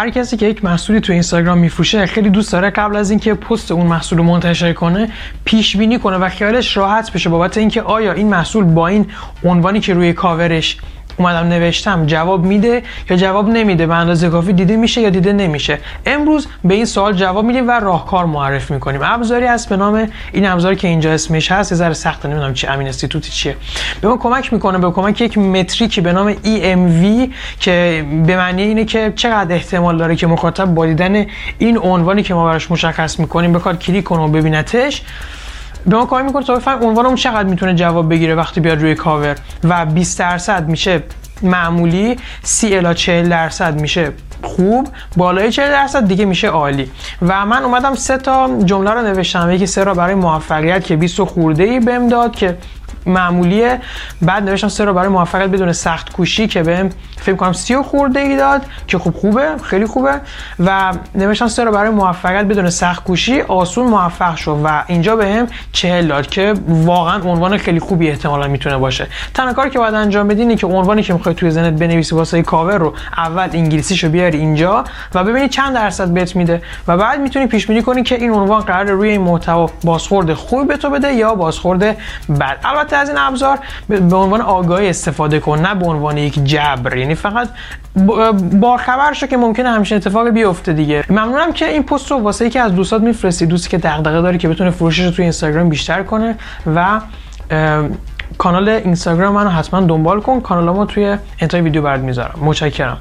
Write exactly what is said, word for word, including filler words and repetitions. هر کسی که یک محصولی تو اینستاگرام میفروشه خیلی دوست داره قبل از اینکه پست اون محصول رو منتشر کنه پیش بینی کنه و خیالش راحت بشه بابت اینکه آیا این محصول با این عنوانی که روی کاورش اومدم نوشتم جواب میده یا جواب نمیده، به اندازه کافی دیده میشه یا دیده نمیشه. امروز به این سوال جواب میدیم و راهکار معرفی میکنیم. ابزاری هست به نام این ابزاری که اینجا اسمش هست، یه ذره سخته، نمیدونم چی، امینستیتود چیه، به ما کمک میکنه به کمک یک متریکی به نام ای ام وی که به معنی اینه که چقدر احتمال داره که مخاطب با دیدن این عنوانی که ما براش مشخص میکنیم بخواد کلیک کنه و ببینتش. به ما کمک میکنه تا بفهمیم عنوانمون چقدر میتونه جواب بگیره وقتی بیاد روی کاور، و بیست درصد میشه معمولی، سی الی چهل درصد میشه خوب، بالای چهل درصد دیگه میشه عالی. و من اومدم سه تا جمله رو نوشتم، یکی سه را برای موفقیت که بیست و خورده‌ای بهم داد که معمولیه، بعد نوشتم سه رو برای موفقیت بدون سخت کوشی که بهم فکر کنم سی و خورده‌ای داد که خوب خوبه، خیلی خوبه، و نوشتم سه رو برای موفقیت بدون سخت کوشی آسون موفق شو و اینجا بهم چهل داد که واقعا عنوان خیلی خوبی احتمالاً میتونه باشه. تنها کاری که باید انجام بدی اینه که عنوانی که میخوای توی ذهنت بنویسی واسه کاور رو اول انگلیسیشو بیاری اینجا و ببینی چند درصد بهت میده و بعد میتونی پیش بینی کنی که این عنوان قراره روی این محتوا بازخورد خوبی به تو بده یا بازخورد بد. البته از این ابزار به عنوان آگاهی استفاده کن، نه به عنوان یک جبر، یعنی فقط باخبر شو که ممکنه همچین اتفاقی بیفته دیگه. ممنونم که این پست رو واسه یکی از دوستات میفرستی، دوستی که دغدغه داره که بتونه فروشش رو توی اینستاگرام بیشتر کنه، و کانال اینستاگرام منو حتما دنبال کن، کانالمو توی انتهای ویدیو برات میذارم. متشکرم.